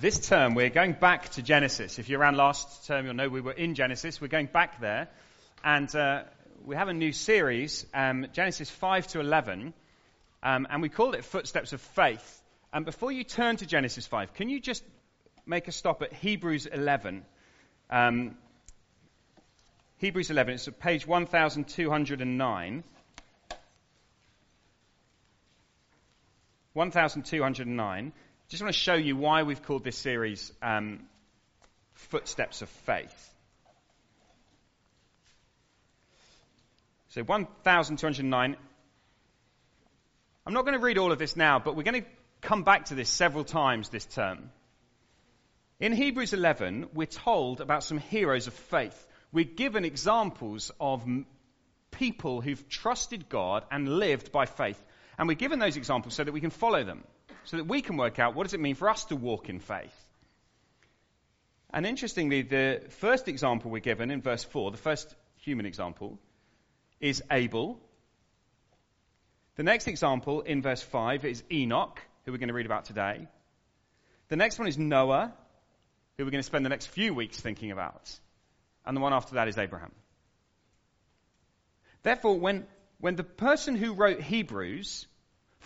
This term, we're going back to Genesis. If you were around last term, you'll know we were in Genesis. We're going back there, and we have a new series, Genesis 5 to 11, and we call it Footsteps of Faith. And before you turn to Genesis 5, can you just make a stop at Hebrews 11? Hebrews 11, it's at page 1209. 1209. Just want to show you why we've called this series Footsteps of Faith. So 1209. I'm not going to read all of this now, but we're going to come back to this several times this term. In Hebrews 11, we're told about some heroes of faith. We're given examples of people who've trusted God and lived by faith. And we're given those examples so that we can follow them, so that we can work out what does it mean for us to walk in faith. And interestingly, the first example we're given in verse 4, the first human example, is Abel. The next example in verse 5 is Enoch, who we're going to read about today. The next one is Noah, who we're going to spend the next few weeks thinking about. And the one after that is Abraham. Therefore, when the person who wrote Hebrews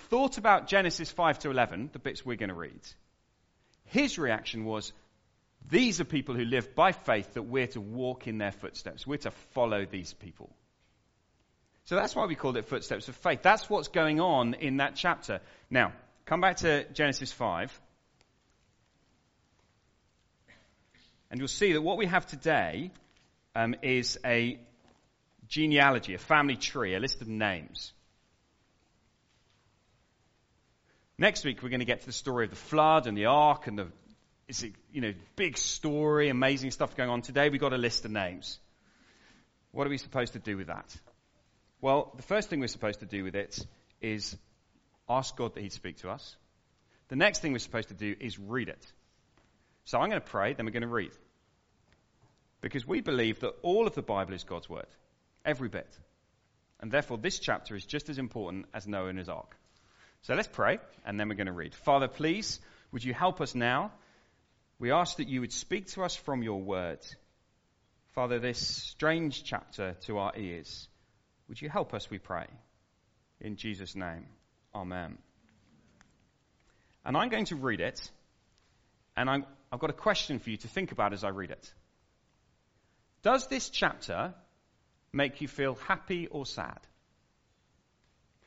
thought about Genesis 5 to 11, the bits we're going to read, his reaction was, these are people who live by faith, that we're to walk in their footsteps. We're to follow these people. So that's why we called it Footsteps of Faith. That's what's going on in that chapter. Now, come back to Genesis 5. And you'll see that what we have today is a genealogy, a family tree, a list of names. Next week, we're going to get to the story of the flood and the ark and it's a, big story, amazing stuff going on. Today, we've got a list of names. What are we supposed to do with that? Well, the first thing we're supposed to do with it is ask God that he'd speak to us. The next thing we're supposed to do is read it. So I'm going to pray, then we're going to read. Because we believe that all of the Bible is God's word, every bit. And therefore, this chapter is just as important as Noah and his ark. So let's pray, and then we're going to read. Father, please, would you help us now? We ask that you would speak to us from your word. Father, this strange chapter to our ears, would you help us, we pray? In Jesus' name, amen. And I'm going to read it, and I've got a question for you to think about as I read it. Does this chapter make you feel happy or sad?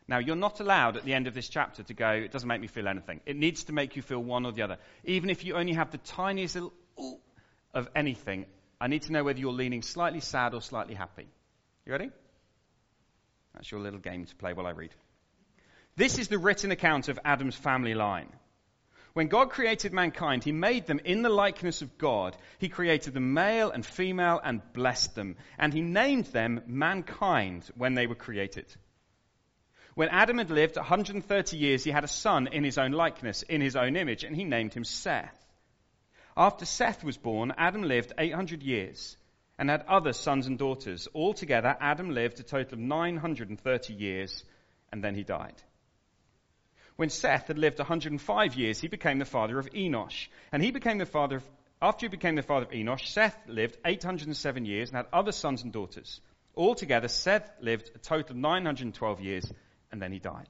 Now, you're not allowed at the end of this chapter to go, it doesn't make me feel anything. It needs to make you feel one or the other. Even if you only have the tiniest little ooh of anything, I need to know whether you're leaning slightly sad or slightly happy. You ready? That's your little game to play while I read. This is the written account of Adam's family line. When God created mankind, he made them in the likeness of God. He created them male and female and blessed them. And he named them mankind when they were created. When Adam had lived 130 years, he had a son in his own likeness, in his own image, and he named him Seth. After Seth was born, Adam lived 800 years and had other sons and daughters. Altogether, Adam lived a total of 930 years, and then he died. When Seth had lived 105 years, he became the father of Enosh. And after he became the father of Enosh, Seth lived 807 years and had other sons and daughters. Altogether, Seth lived a total of 912 years, and then he died.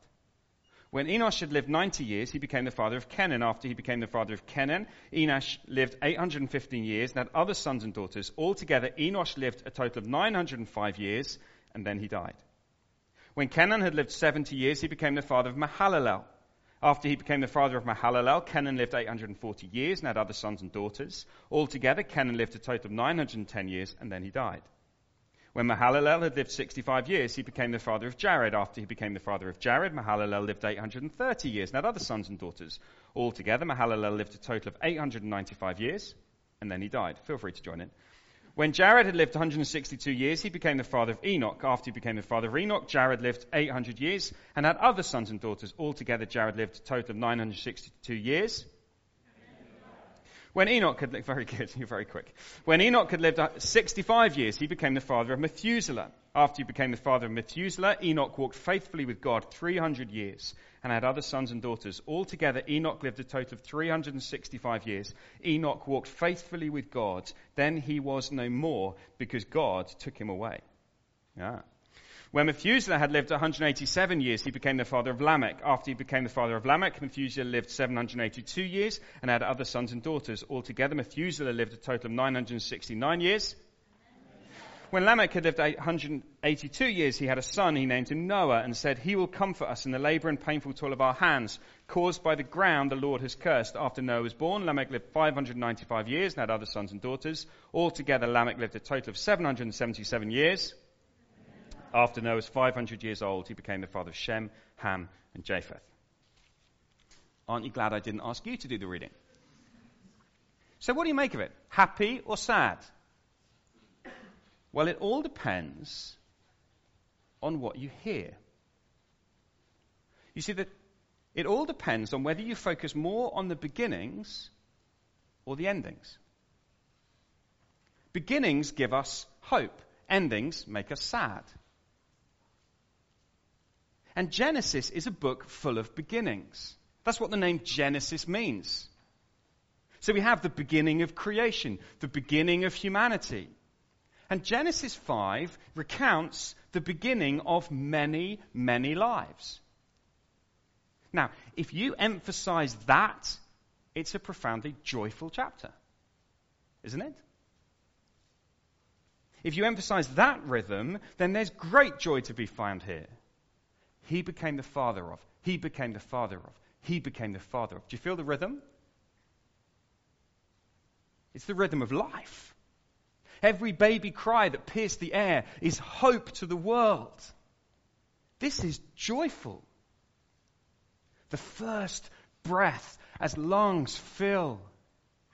When Enosh had lived 90 years, he became the father of Kenan. After he became the father of Kenan, Enosh lived 815 years and had other sons and daughters. Altogether, Enosh lived a total of 905 years, and then he died. When Kenan had lived 70 years, he became the father of Mahalalel. After he became the father of Mahalalel, Kenan lived 840 years and had other sons and daughters. Altogether, Kenan lived a total of 910 years, and then he died. When Mahalalel had lived 65 years, he became the father of Jared. After he became the father of Jared, Mahalalel lived 830 years and had other sons and daughters. Altogether, Mahalalel lived a total of 895 years, and then he died. Feel free to join in. When Jared had lived 162 years, he became the father of Enoch. After he became the father of Enoch, Jared lived 800 years and had other sons and daughters. Altogether, Jared lived a total of 962 years. When Enoch could live, very good, you're very quick. When Enoch had lived 65 years, he became the father of Methuselah. After he became the father of Methuselah, Enoch walked faithfully with God 300 years and had other sons and daughters. Altogether, Enoch lived a total of 365 years. Enoch walked faithfully with God. Then he was no more because God took him away. Yeah. When Methuselah had lived 187 years, he became the father of Lamech. After he became the father of Lamech, Methuselah lived 782 years and had other sons and daughters. Altogether, Methuselah lived a total of 969 years. When Lamech had lived 182 years, he had a son. He named him Noah and said, "He will comfort us in the labor and painful toil of our hands, caused by the ground the Lord has cursed." After Noah was born, Lamech lived 595 years and had other sons and daughters. Altogether, Lamech lived a total of 777 years. After Noah was 500 years old, he became the father of Shem, Ham, and Japheth. Aren't you glad I didn't ask you to do the reading? So what do you make of it? Happy or sad? Well, it all depends on what you hear. You see, that it all depends on whether you focus more on the beginnings or the endings. Beginnings give us hope. Endings make us sad. And Genesis is a book full of beginnings. That's what the name Genesis means. So we have the beginning of creation, the beginning of humanity. And Genesis 5 recounts the beginning of many, many lives. Now, if you emphasize that, it's a profoundly joyful chapter, isn't it? If you emphasize that rhythm, then there's great joy to be found here. He became the father of. He became the father of. He became the father of. Do you feel the rhythm? It's the rhythm of life. Every baby cry that pierced the air is hope to the world. This is joyful. The first breath as lungs fill,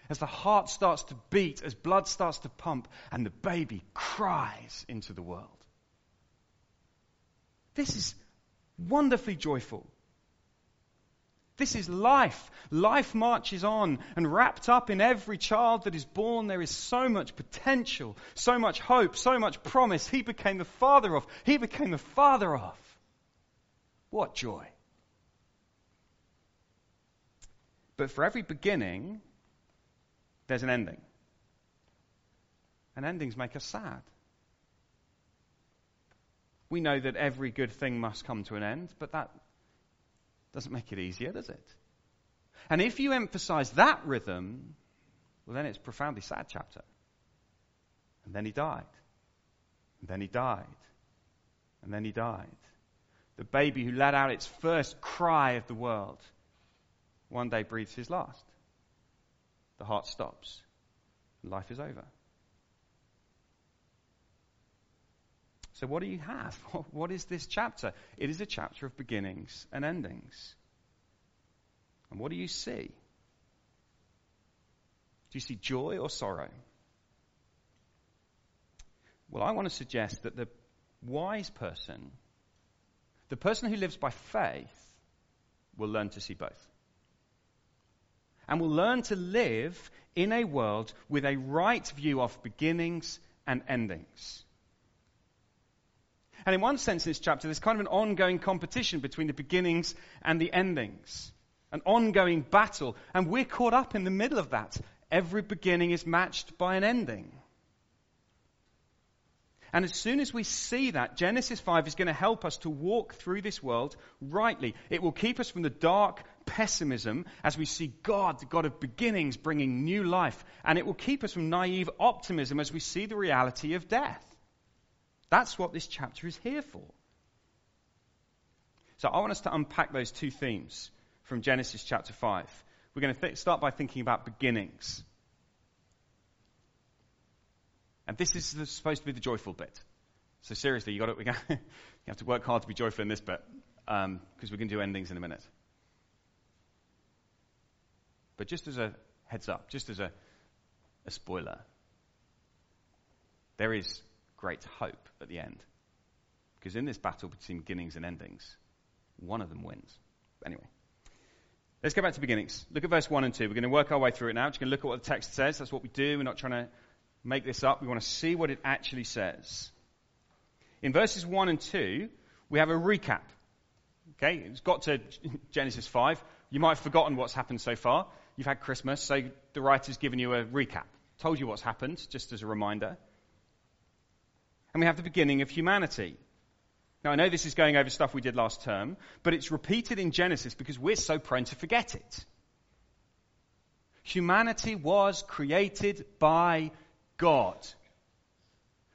as the heart starts to beat, as blood starts to pump, and the baby cries into the world. This is wonderfully joyful. This is life. Life marches on, and wrapped up in every child that is born, there is so much potential, so much hope, so much promise. He became the father of. He became the father of. What joy. But for every beginning, there's an ending. And endings make us sad. We know that every good thing must come to an end, but that doesn't make it easier, does it? And if you emphasize that rhythm, well, then it's a profoundly sad chapter. And then he died. And then he died. And then he died. The baby who let out its first cry of the world one day breathes his last. The heart stops. Life is over. So what do you have? What is this chapter? It is a chapter of beginnings and endings. And what do you see? Do you see joy or sorrow? Well, I want to suggest that the wise person, the person who lives by faith, will learn to see both. And will learn to live in a world with a right view of beginnings and endings. And in one sense, in this chapter, there's kind of an ongoing competition between the beginnings and the endings. An ongoing battle. And we're caught up in the middle of that. Every beginning is matched by an ending. And as soon as we see that, Genesis 5 is going to help us to walk through this world rightly. It will keep us from the dark pessimism as we see God, the God of beginnings, bringing new life. And it will keep us from naive optimism as we see the reality of death. That's what this chapter is here for. So I want us to unpack those two themes from Genesis chapter 5. We're going to start by thinking about beginnings. And this is supposed to be the joyful bit. So seriously, you have to work hard to be joyful in this bit, because we're going to do endings in a minute. But just as a heads up, just as a spoiler, there is great hope at the end. Because in this battle between beginnings and endings, one of them wins. Anyway, Let's go back to beginnings. Look at verse 1 and 2. We're going to work our way through it now. We're just going to look at what the text says. That's what we do. We're not trying to make this up. We want to see what it actually says. In verses 1 and 2, we have a recap. Okay, it's got to Genesis 5. You might have forgotten what's happened so far. You've had Christmas, so the writer's given you a recap. Told you what's happened, just as a reminder. And we have the beginning of humanity. Now, I know this is going over stuff we did last term, but it's repeated in Genesis because we're so prone to forget it. Humanity was created by God.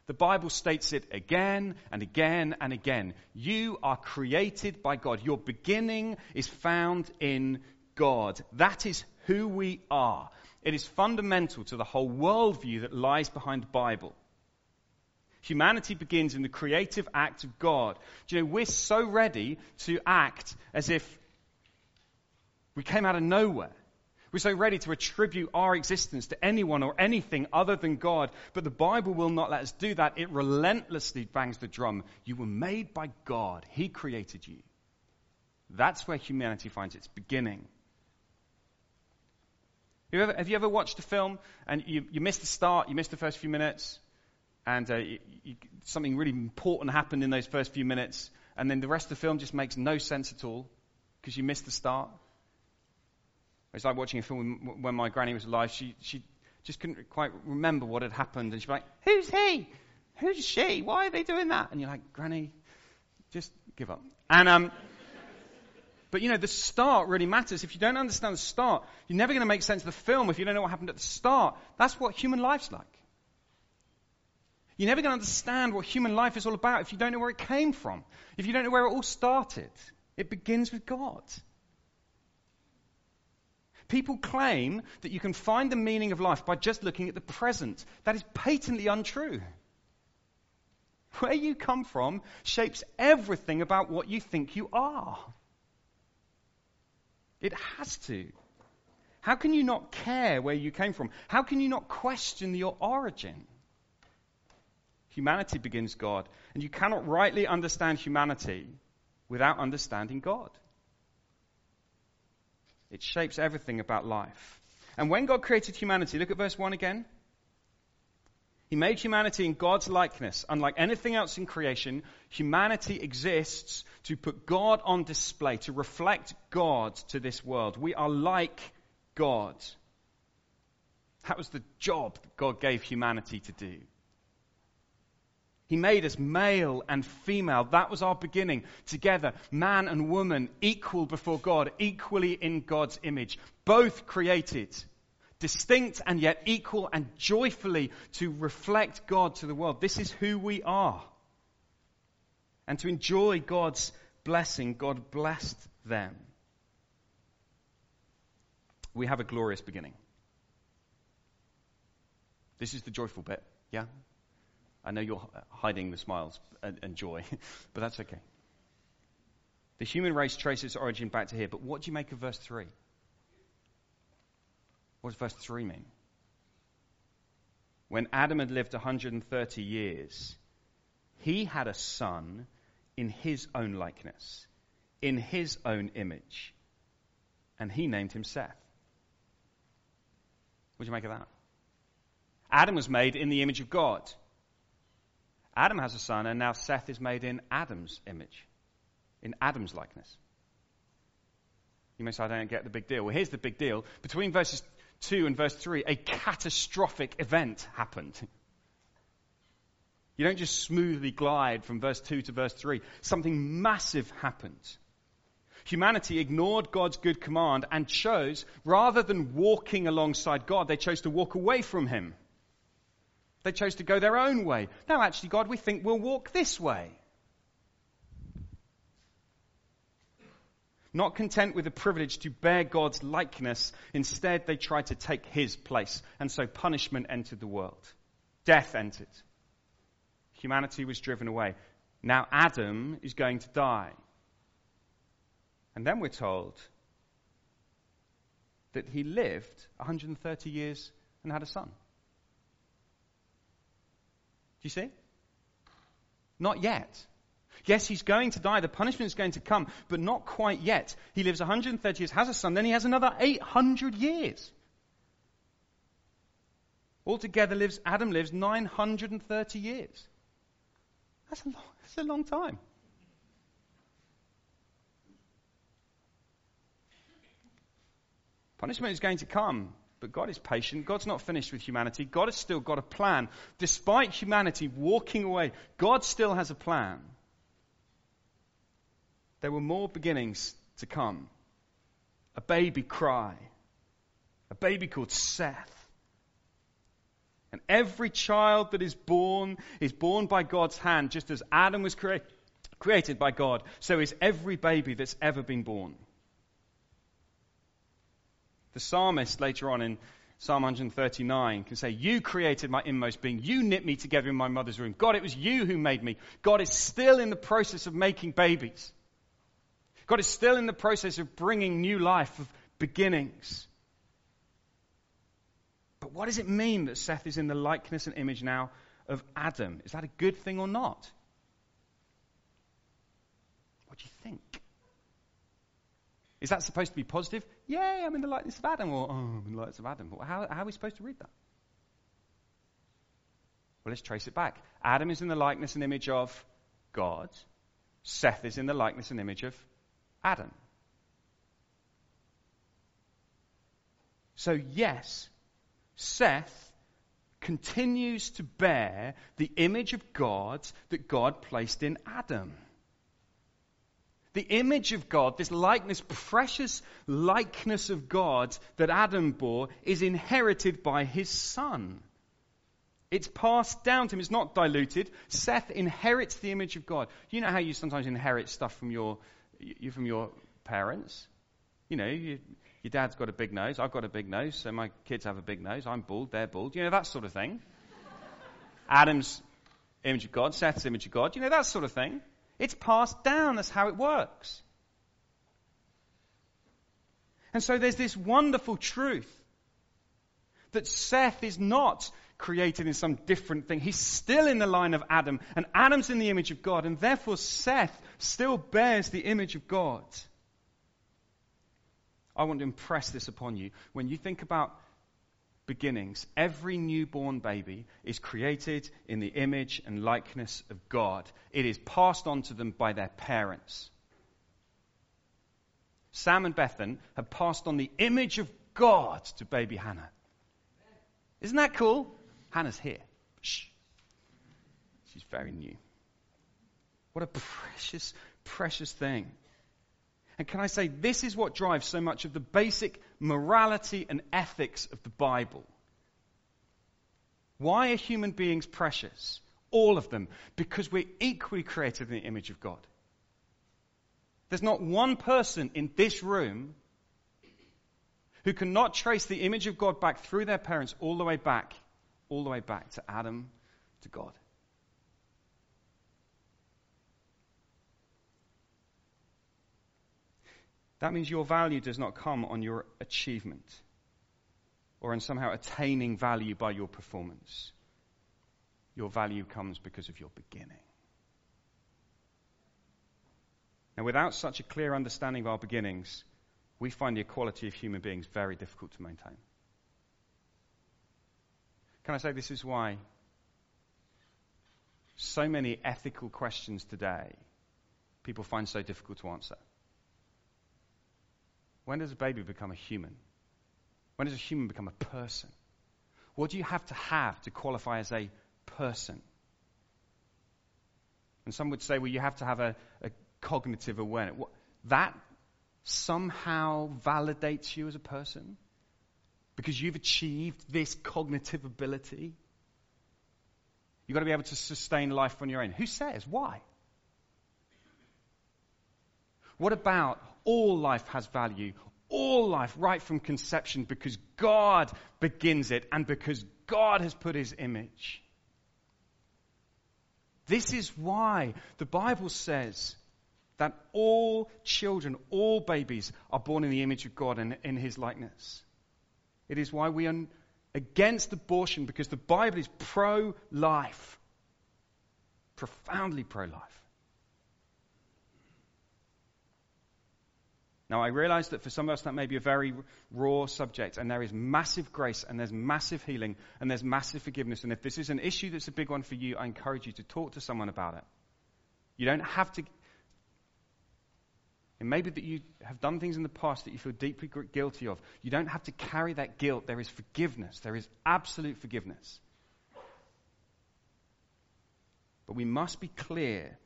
The Bible states it again and again and again. You are created by God. Your beginning is found in God. That is who we are. It is fundamental to the whole worldview that lies behind the Bible. Humanity begins in the creative act of God. Do you know, we're so ready to act as if we came out of nowhere. We're so ready to attribute our existence to anyone or anything other than God. But the Bible will not let us do that. It relentlessly bangs the drum. You were made by God. He created you. That's where humanity finds its beginning. Have you ever watched a film and you missed the start, you missed the first few minutes? And something really important happened in those first few minutes, and then the rest of the film just makes no sense at all because you missed the start. It's like watching a film when my granny was alive. She just couldn't quite remember what had happened, and she'd be like, "Who's he? Who's she? Why are they doing that?" And you're like, "Granny, just give up." And but you know, the start really matters. If you don't understand the start, you're never going to make sense of the film if you don't know what happened at the start. That's what human life's like. You're never going to understand what human life is all about if you don't know where it came from, if you don't know where it all started. It begins with God. People claim that you can find the meaning of life by just looking at the present. That is patently untrue. Where you come from shapes everything about what you think you are. It has to. How can you not care where you came from? How can you not question your origin? Humanity begins God, and you cannot rightly understand humanity without understanding God. It shapes everything about life. And when God created humanity, look at verse 1 again. He made humanity in God's likeness. Unlike anything else in creation, humanity exists to put God on display, to reflect God to this world. We are like God. That was the job that God gave humanity to do. He made us male and female. That was our beginning. Together, man and woman, equal before God, equally in God's image. Both created, distinct and yet equal, and joyfully to reflect God to the world. This is who we are. And to enjoy God's blessing, God blessed them. We have a glorious beginning. This is the joyful bit, yeah? I know you're hiding the smiles and joy, but that's okay. The human race traces its origin back to here, but what do you make of verse 3? What does verse 3 mean? When Adam had lived 130 years, he had a son in his own likeness, in his own image, and he named him Seth. What do you make of that? Adam was made in the image of God. Adam has a son, and now Seth is made in Adam's image, in Adam's likeness. You may say, I don't get the big deal. Well, here's the big deal. Between verses 2 and verse 3, a catastrophic event happened. You don't just smoothly glide from verse 2 to verse 3. Something massive happened. Humanity ignored God's good command and chose, rather than walking alongside God, they chose to walk away from him. They chose to go their own way. No, actually, God, we think we'll walk this way. Not content with the privilege to bear God's likeness, instead they tried to take his place. And so punishment entered the world. Death entered. Humanity was driven away. Now Adam is going to die. And then we're told that he lived 130 years and had a son. You see? Not yet. Yes, he's going to die. The punishment is going to come, but not quite yet. He lives 130 years, has a son, then he has another 800 years. Altogether, Adam lives 930 years. That's a long time. Punishment is going to come, but God is patient. God's not finished with humanity. God has still got a plan. Despite humanity walking away, God still has a plan. There were more beginnings to come. A baby cry. A baby called Seth. And every child that is born by God's hand, just as Adam was created by God, so is every baby that's ever been born. The psalmist later on in Psalm 139 can say, "You created my inmost being. You knit me together in my mother's womb. God, it was you who made me." God is still in the process of making babies. God is still in the process of bringing new life, of beginnings. But what does it mean that Seth is in the likeness and image now of Adam? Is that a good thing or not? What do you think? Is that supposed to be positive? Yay, I'm in the likeness of Adam. Or, oh, I'm in the likeness of Adam. How are we supposed to read that? Well, let's trace it back. Adam is in the likeness and image of God. Seth is in the likeness and image of Adam. So, yes, Seth continues to bear the image of God that God placed in Adam. The image of God, this likeness, precious likeness of God that Adam bore, is inherited by his son. It's passed down to him. It's not diluted. Seth inherits the image of God. You know how you sometimes inherit stuff from your parents? You know, your dad's got a big nose. I've got a big nose. So my kids have a big nose. I'm bald. They're bald. You know, that sort of thing. Adam's image of God. Seth's image of God. You know, that sort of thing. It's passed down. That's how it works. And so there's this wonderful truth that Seth is not created in some different thing. He's still in the line of Adam, and Adam's in the image of God, and therefore Seth still bears the image of God. I want to impress this upon you. When you think about beginnings, every newborn baby is created in the image and likeness of God. It is passed on to them by their parents. Sam and Bethan have passed on the image of God to baby Hannah. Isn't that cool? Hannah's here. Shh. She's very new. What a precious, precious thing. And can I say, this is what drives so much of the basic morality and ethics of the Bible. Why are human beings precious? All of them. Because we're equally created in the image of God. There's not one person in this room who cannot trace the image of God back through their parents all the way back to Adam, to God. That means your value does not come on your achievement or in somehow attaining value by your performance. Your value comes because of your beginning. Now, without such a clear understanding of our beginnings, we find the equality of human beings very difficult to maintain. Can I say this is why so many ethical questions today people find so difficult to answer? When does a baby become a human? When does a human become a person? What do you have to qualify as a person? And some would say, well, you have to have a cognitive awareness. That somehow validates you as a person because you've achieved this cognitive ability. You've got to be able to sustain life on your own. Who says? Why? What about all life has value, all life right from conception because God begins it and because God has put his image? This is why the Bible says that all children, all babies are born in the image of God and in his likeness. It is why we are against abortion, because the Bible is pro-life. Profoundly pro-life. Now, I realize that for some of us that may be a very raw subject, and there is massive grace, and there's massive healing, and there's massive forgiveness. And if this is an issue that's a big one for you, I encourage you to talk to someone about it. You don't have to. It may be that you have done things in the past that you feel deeply guilty of. You don't have to carry that guilt. There is forgiveness. There is absolute forgiveness. But we must be clear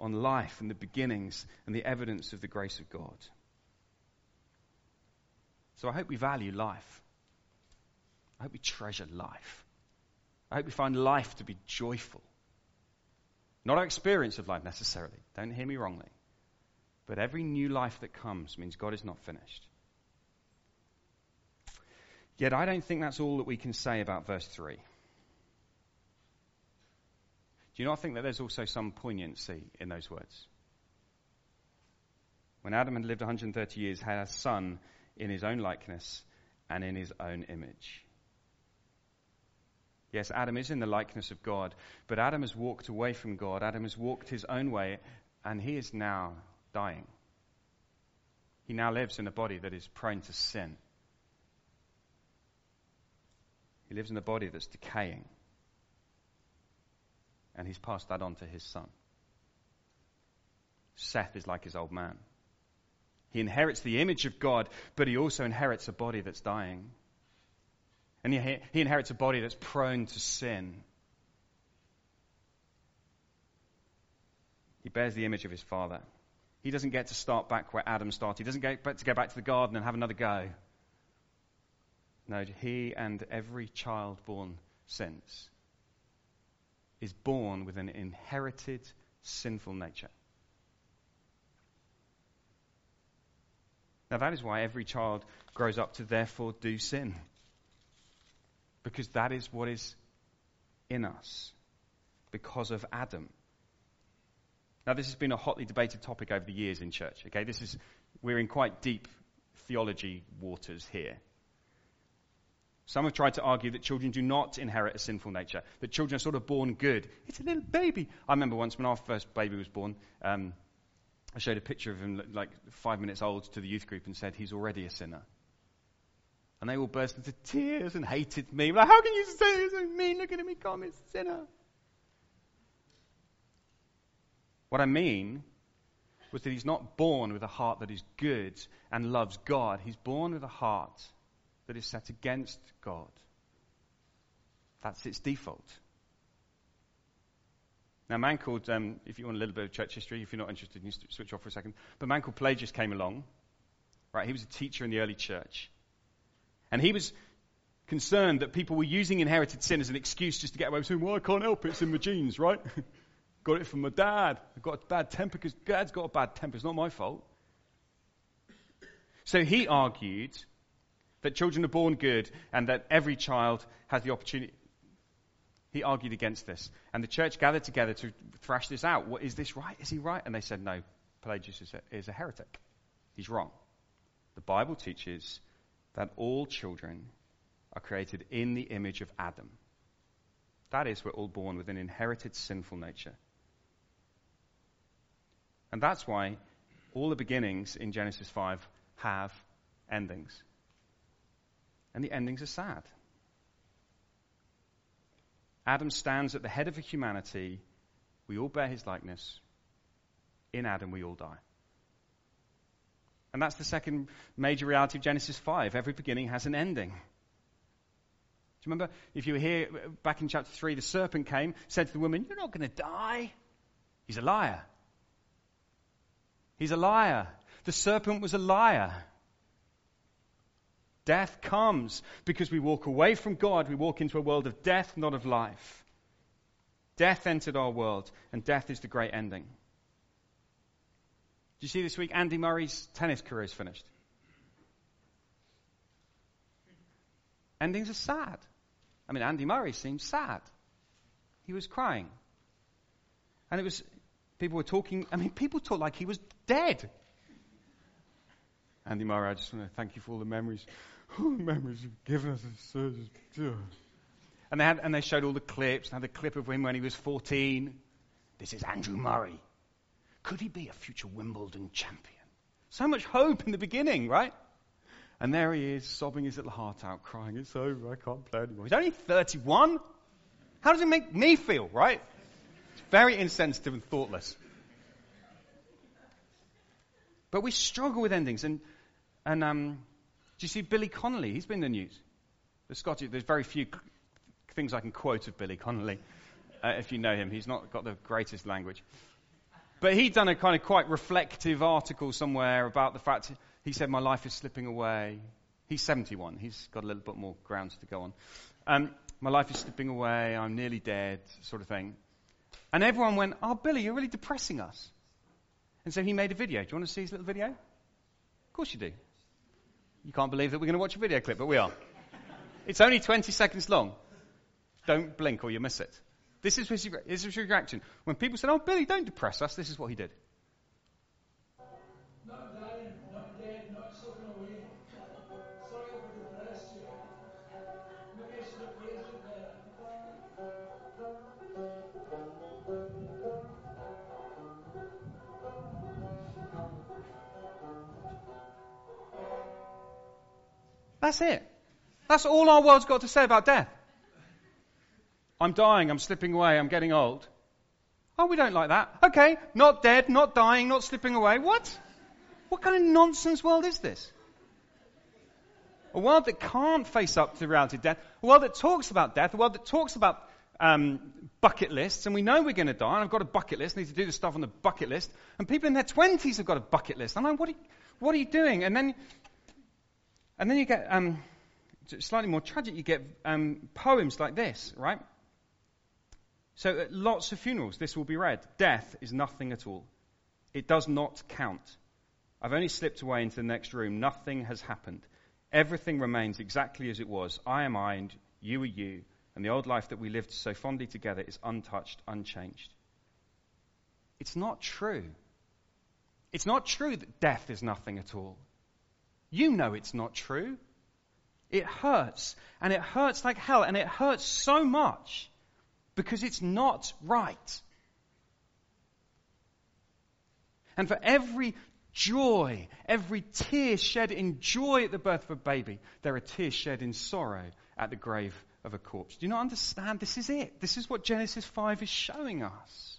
on life and the beginnings and the evidence of the grace of God. So I hope we value life. I hope we treasure life. I hope we find life to be joyful. Not our experience of life necessarily, don't hear me wrongly. But every new life that comes means God is not finished. Yet I don't think that's all that we can say about verse 3. Do you not think that there's also some poignancy in those words? When Adam had lived 130 years, had a son in his own likeness and in his own image. Yes, Adam is in the likeness of God, but Adam has walked away from God. Adam has walked his own way, and he is now dying. He now lives in a body that is prone to sin. He lives in a body that's decaying. And he's passed that on to his son. Seth is like his old man. He inherits the image of God, but he also inherits a body that's dying. And he inherits a body that's prone to sin. He bears the image of his father. He doesn't get to start back where Adam started. He doesn't get to go back to the garden and have another go. No, he and every child born since is born with an inherited sinful nature. Now that is why every child grows up to therefore do sin. Because that is what is in us because of Adam. Now, this has been a hotly debated topic over the years in church. Okay, we're in quite deep theology waters here. Some have tried to argue that children do not inherit a sinful nature, that children are sort of born good. It's a little baby. I remember once when our first baby was born, I showed a picture of him like 5 minutes old to the youth group and said, he's already a sinner. And they all burst into tears and hated me. Like, how can you say this? I mean, look at me, call me a sinner. What I mean was that he's not born with a heart that is good and loves God. He's born with a heart that is set against God. That's its default. Now, a man called, if you want a little bit of church history, if you're not interested, you switch off for a second. But a man called Pelagius came along. Right, he was a teacher in the early church. And he was concerned that people were using inherited sin as an excuse just to get away with saying, well, I can't help it, it's in my genes, right? Got it from my dad. I've got a bad temper because dad's got a bad temper. It's not my fault. So he argued that children are born good and that every child has the opportunity. He argued against this. And the church gathered together to thrash this out. What, is this right? Is he right? And they said, no, Pelagius is a heretic. He's wrong. The Bible teaches that all children are created in the image of Adam. That is, we're all born with an inherited sinful nature. And that's why all the beginnings in Genesis 5 have endings. And the endings are sad. Adam stands at the head of a humanity. We all bear his likeness. In Adam, we all die. And that's the second major reality of Genesis 5. Every beginning has an ending. Do you remember, if you were here back in chapter 3, the serpent came, said to the woman, you're not going to die. He's a liar. He's a liar. The serpent was a liar. Death comes because we walk away from God. We walk into a world of death, not of life. Death entered our world, and death is the great ending. Do you see this week Andy Murray's tennis career is finished? Endings are sad. I mean, Andy Murray seemed sad. He was crying. And it was, people talk like he was dead. Andy Murray, I just want to thank you for all the memories. All the memories you've given us. And they showed all the clips. And had a clip of him when he was 14. This is Andrew Murray. Could he be a future Wimbledon champion? So much hope in the beginning, right? And there he is, sobbing his little heart out, crying, it's over, I can't play anymore. He's only 31. How does it make me feel, right? It's very insensitive and thoughtless. But we struggle with endings. And do you see Billy Connolly? He's been in the news. The Scottish, there's very few things I can quote of Billy Connolly. If you know him, he's not got the greatest language. But he'd done a kind of quite reflective article somewhere about the fact he said, my life is slipping away. He's 71. He's got a little bit more grounds to go on. My life is slipping away. I'm nearly dead, sort of thing. And everyone went, oh, Billy, you're really depressing us. And so he made a video. Do you want to see his little video? Of course you do. You can't believe that we're going to watch a video clip, but we are. It's only 20 seconds long. Don't blink or you miss it. This is his reaction. When people said, oh, Billy, don't depress us, this is what he did. Not dying, not dead, not slipping away. Sorry for the rest of you. Maybe I should have raised it there. That's it. That's all our world's got to say about death. I'm dying, I'm slipping away, I'm getting old. Oh, we don't like that. Okay, not dead, not dying, not slipping away. What? What kind of nonsense world is this? A world that can't face up to the reality of death. A world that talks about death. A world that talks about bucket lists. And we know we're going to die. And I've got a bucket list. I need to do the stuff on the bucket list. And people in their 20s have got a bucket list. I'm like, what are you doing? And then you get, slightly more tragic, you get poems like this, right? So at lots of funerals, this will be read. Death is nothing at all. It does not count. I've only slipped away into the next room. Nothing has happened. Everything remains exactly as it was. I am I and you are you. And the old life that we lived so fondly together is untouched, unchanged. It's not true. It's not true that death is nothing at all. You know it's not true. It hurts. And it hurts like hell. And it hurts so much. Because it's not right. And for every joy, every tear shed in joy at the birth of a baby, there are tears shed in sorrow at the grave of a corpse. Do you not understand? This is it. This is what Genesis 5 is showing us.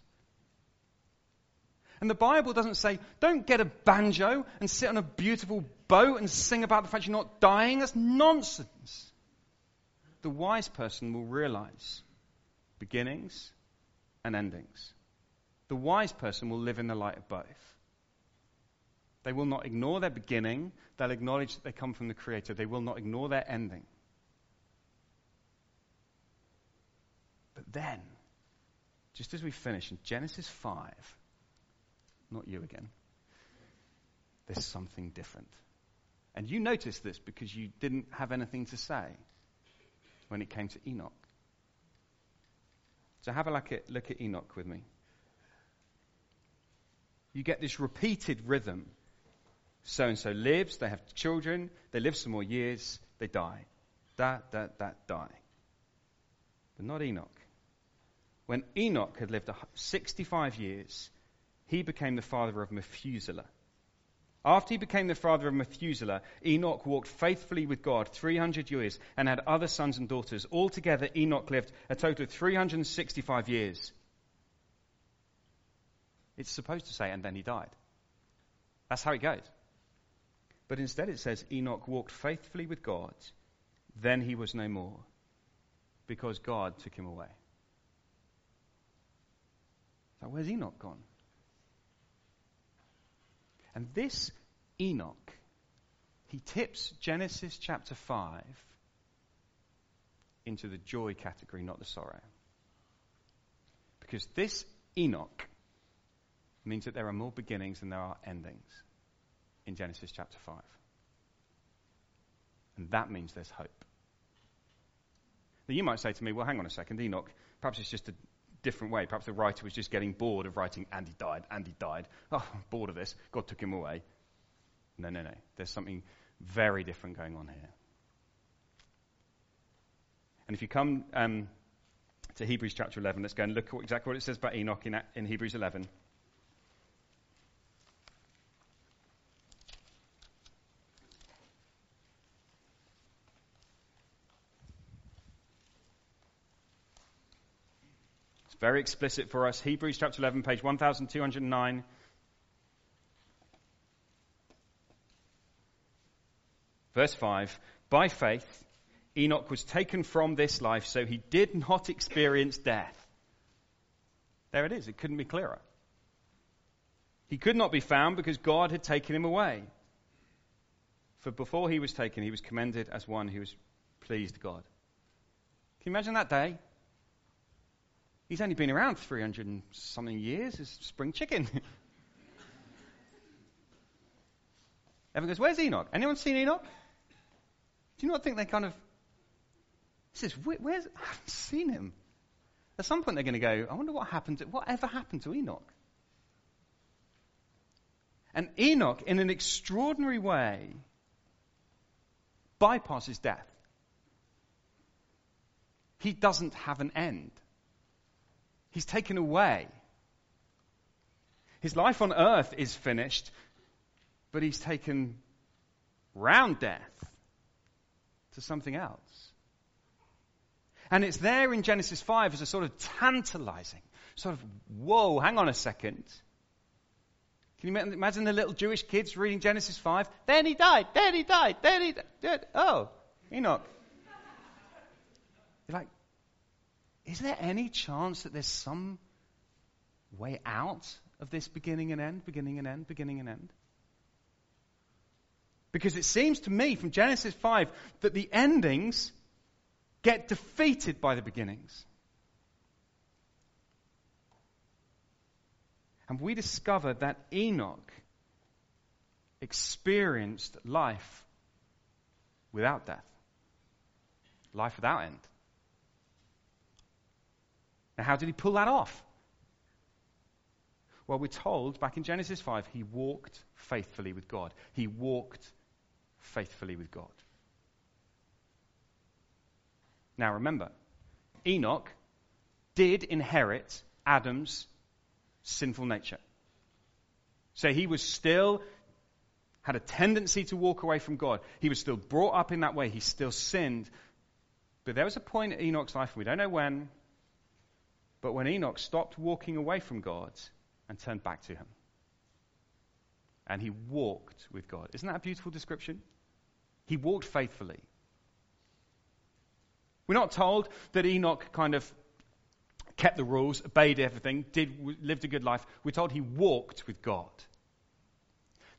And the Bible doesn't say, don't get a banjo and sit on a beautiful boat and sing about the fact you're not dying. That's nonsense. The wise person will realize beginnings and endings. The wise person will live in the light of both. They will not ignore their beginning. They'll acknowledge that they come from the Creator. They will not ignore their ending. But then, just as we finish in Genesis 5, not you again, there's something different. And you noticed this because you didn't have anything to say when it came to Enoch. So have a look at Enoch with me. You get this repeated rhythm. So-and-so lives, they have children, they live some more years, they die. Die. But not Enoch. When Enoch had lived 65 years, he became the father of Methuselah. After he became the father of Methuselah, Enoch walked faithfully with God 300 years and had other sons and daughters. Altogether, Enoch lived a total of 365 years. It's supposed to say, and then he died. That's how it goes. But instead it says, Enoch walked faithfully with God, then he was no more, because God took him away. So where's Enoch gone? And this Enoch, he tips Genesis chapter 5 into the joy category, not the sorrow. Because this Enoch means that there are more beginnings than there are endings in Genesis chapter 5. And that means there's hope. Now you might say to me, well, hang on a second, Enoch, perhaps it's just a different way. Perhaps the writer was just getting bored of writing, and he died. Oh, I'm bored of this. God took him away. No. There's something very different going on here. And if you come to Hebrews chapter 11, let's go and look at exactly what it says about Enoch in Hebrews 11. very explicit for us. Hebrews chapter 11, page 1209. Verse 5, by faith, Enoch was taken from this life, so he did not experience death. There it is. It couldn't be clearer. He could not be found because God had taken him away. For before he was taken, he was commended as one who was pleased God. Can you imagine that day? He's only been around 300 and something years as spring chicken. Everyone goes, where's Enoch? Anyone seen Enoch? Do you not think they kind of... I haven't seen him. At some point they're going to go, I wonder whatever happened to Enoch? And Enoch, in an extraordinary way, bypasses death. He doesn't have an end. He's taken away. His life on earth is finished, but he's taken round death to something else. And it's there in Genesis 5 as a sort of tantalizing, sort of, whoa, hang on a second. Can you imagine the little Jewish kids reading Genesis 5? Then he died, then he died, then he died. Oh, Enoch. You're like, is there any chance that there's some way out of this beginning and end, beginning and end, beginning and end? Because it seems to me from Genesis 5 that the endings get defeated by the beginnings. And we discover that Enoch experienced life without death. Life without end. Now, how did he pull that off? Well, we're told back in Genesis 5, he walked faithfully with God. He walked faithfully with God. Now, remember, Enoch did inherit Adam's sinful nature. So he was still had a tendency to walk away from God. He was still brought up in that way. He still sinned. But there was a point in Enoch's life, we don't know when, but when Enoch stopped walking away from God and turned back to him. And he walked with God. Isn't that a beautiful description? He walked faithfully. We're not told that Enoch kind of kept the rules, obeyed everything, lived a good life. We're told he walked with God.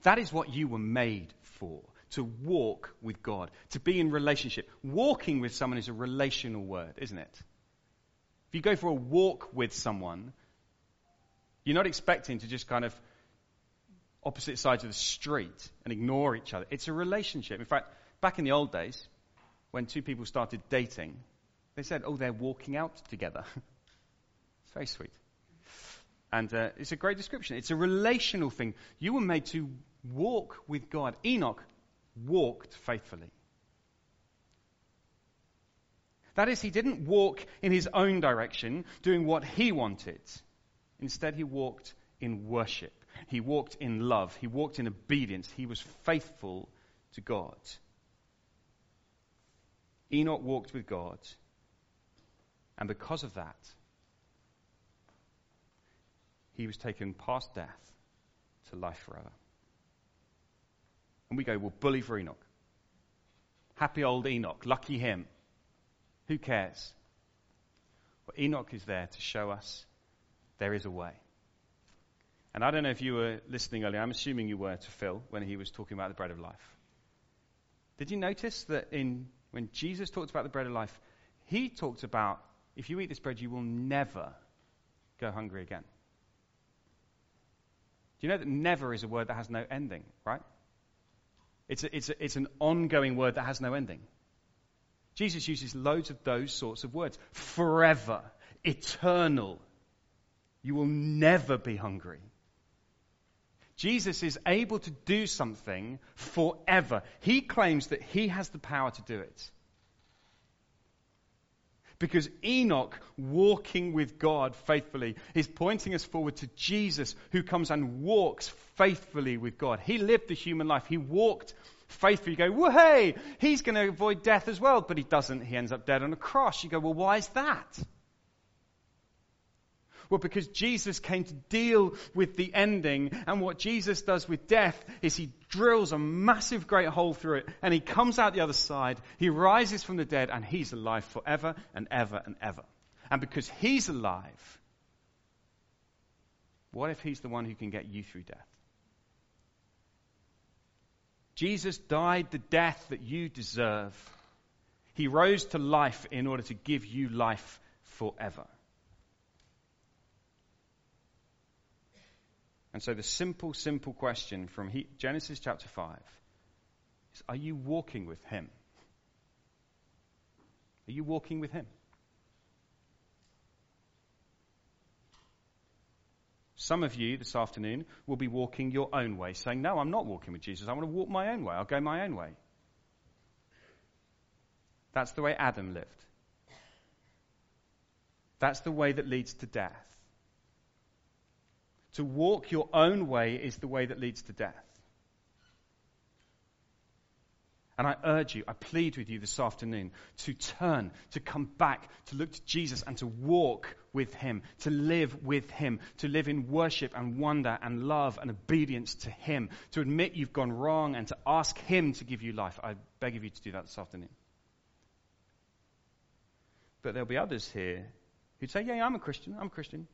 That is what you were made for, to walk with God, to be in relationship. Walking with someone is a relational word, isn't it? If you go for a walk with someone, you're not expecting to just kind of opposite sides of the street and ignore each other. It's a relationship. In fact, back in the old days, when two people started dating, they said, oh, they're walking out together. It's very sweet. And it's a great description. It's a relational thing. You were made to walk with God. Enoch walked faithfully. That is, he didn't walk in his own direction, doing what he wanted. Instead, he walked in worship. He walked in love. He walked in obedience. He was faithful to God. Enoch walked with God. And because of that, he was taken past death to life forever. And we go, well, bully for Enoch. Happy old Enoch. Lucky him. Who cares? Well, Enoch is there to show us there is a way. And I don't know if you were listening earlier. I'm assuming you were to Phil when he was talking about the bread of life. Did you notice that when Jesus talked about the bread of life, he talked about, if you eat this bread, you will never go hungry again. Do you know that never is a word that has no ending, right? It's an ongoing word that has no ending. Jesus uses loads of those sorts of words. Forever, eternal. You will never be hungry. Jesus is able to do something forever. He claims that he has the power to do it. Because Enoch, walking with God faithfully, is pointing us forward to Jesus, who comes and walks faithfully with God. He lived the human life. He walked faithfully. You go, whoa, he's going to avoid death as well. But he doesn't. He ends up dead on a cross. You go, well, why is that? Well, because Jesus came to deal with the ending, and what Jesus does with death is he drills a massive great hole through it, and he comes out the other side, he rises from the dead, and he's alive forever and ever and ever. And because he's alive, what if he's the one who can get you through death? Jesus died the death that you deserve. He rose to life in order to give you life forever. And so the simple, simple question from Genesis chapter 5 is, are you walking with him? Are you walking with him? Some of you this afternoon will be walking your own way, saying, no, I'm not walking with Jesus. I want to walk my own way. I'll go my own way. That's the way Adam lived. That's the way that leads to death. To walk your own way is the way that leads to death. And I urge you, I plead with you this afternoon to turn, to come back, to look to Jesus and to walk with him, to live with him, to live in worship and wonder and love and obedience to him, to admit you've gone wrong and to ask him to give you life. I beg of you to do that this afternoon. But there'll be others here who'd say, yeah, I'm a Christian.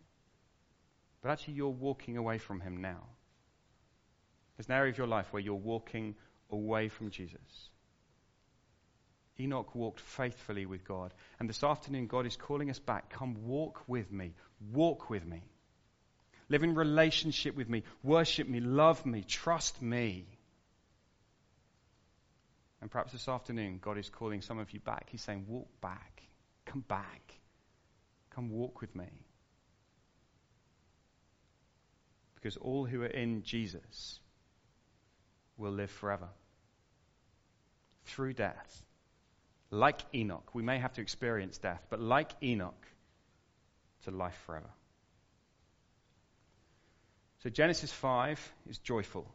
But actually you're walking away from him now. There's an area of your life where you're walking away from Jesus. Enoch walked faithfully with God. And this afternoon God is calling us back. Come walk with me. Walk with me. Live in relationship with me. Worship me. Love me. Trust me. And perhaps this afternoon God is calling some of you back. He's saying, walk back. Come back. Come walk with me. Because all who are in Jesus will live forever. Through death. Like Enoch. We may have to experience death, but like Enoch, to life forever. So Genesis 5 is joyful.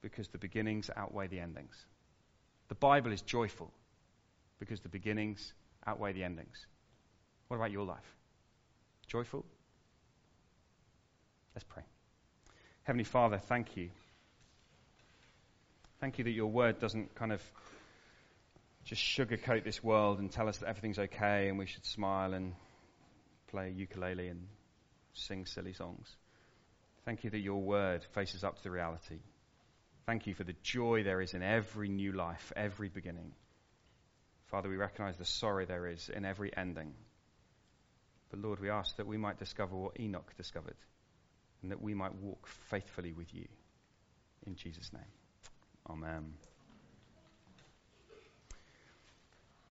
Because the beginnings outweigh the endings. The Bible is joyful. Because the beginnings outweigh the endings. What about your life? Joyful? Let's pray. Heavenly Father, thank you. Thank you that your word doesn't kind of just sugarcoat this world and tell us that everything's okay and we should smile and play ukulele and sing silly songs. Thank you that your word faces up to the reality. Thank you for the joy there is in every new life, every beginning. Father, we recognize the sorrow there is in every ending. But Lord, we ask that we might discover what Enoch discovered, and that we might walk faithfully with you. In Jesus' name, amen.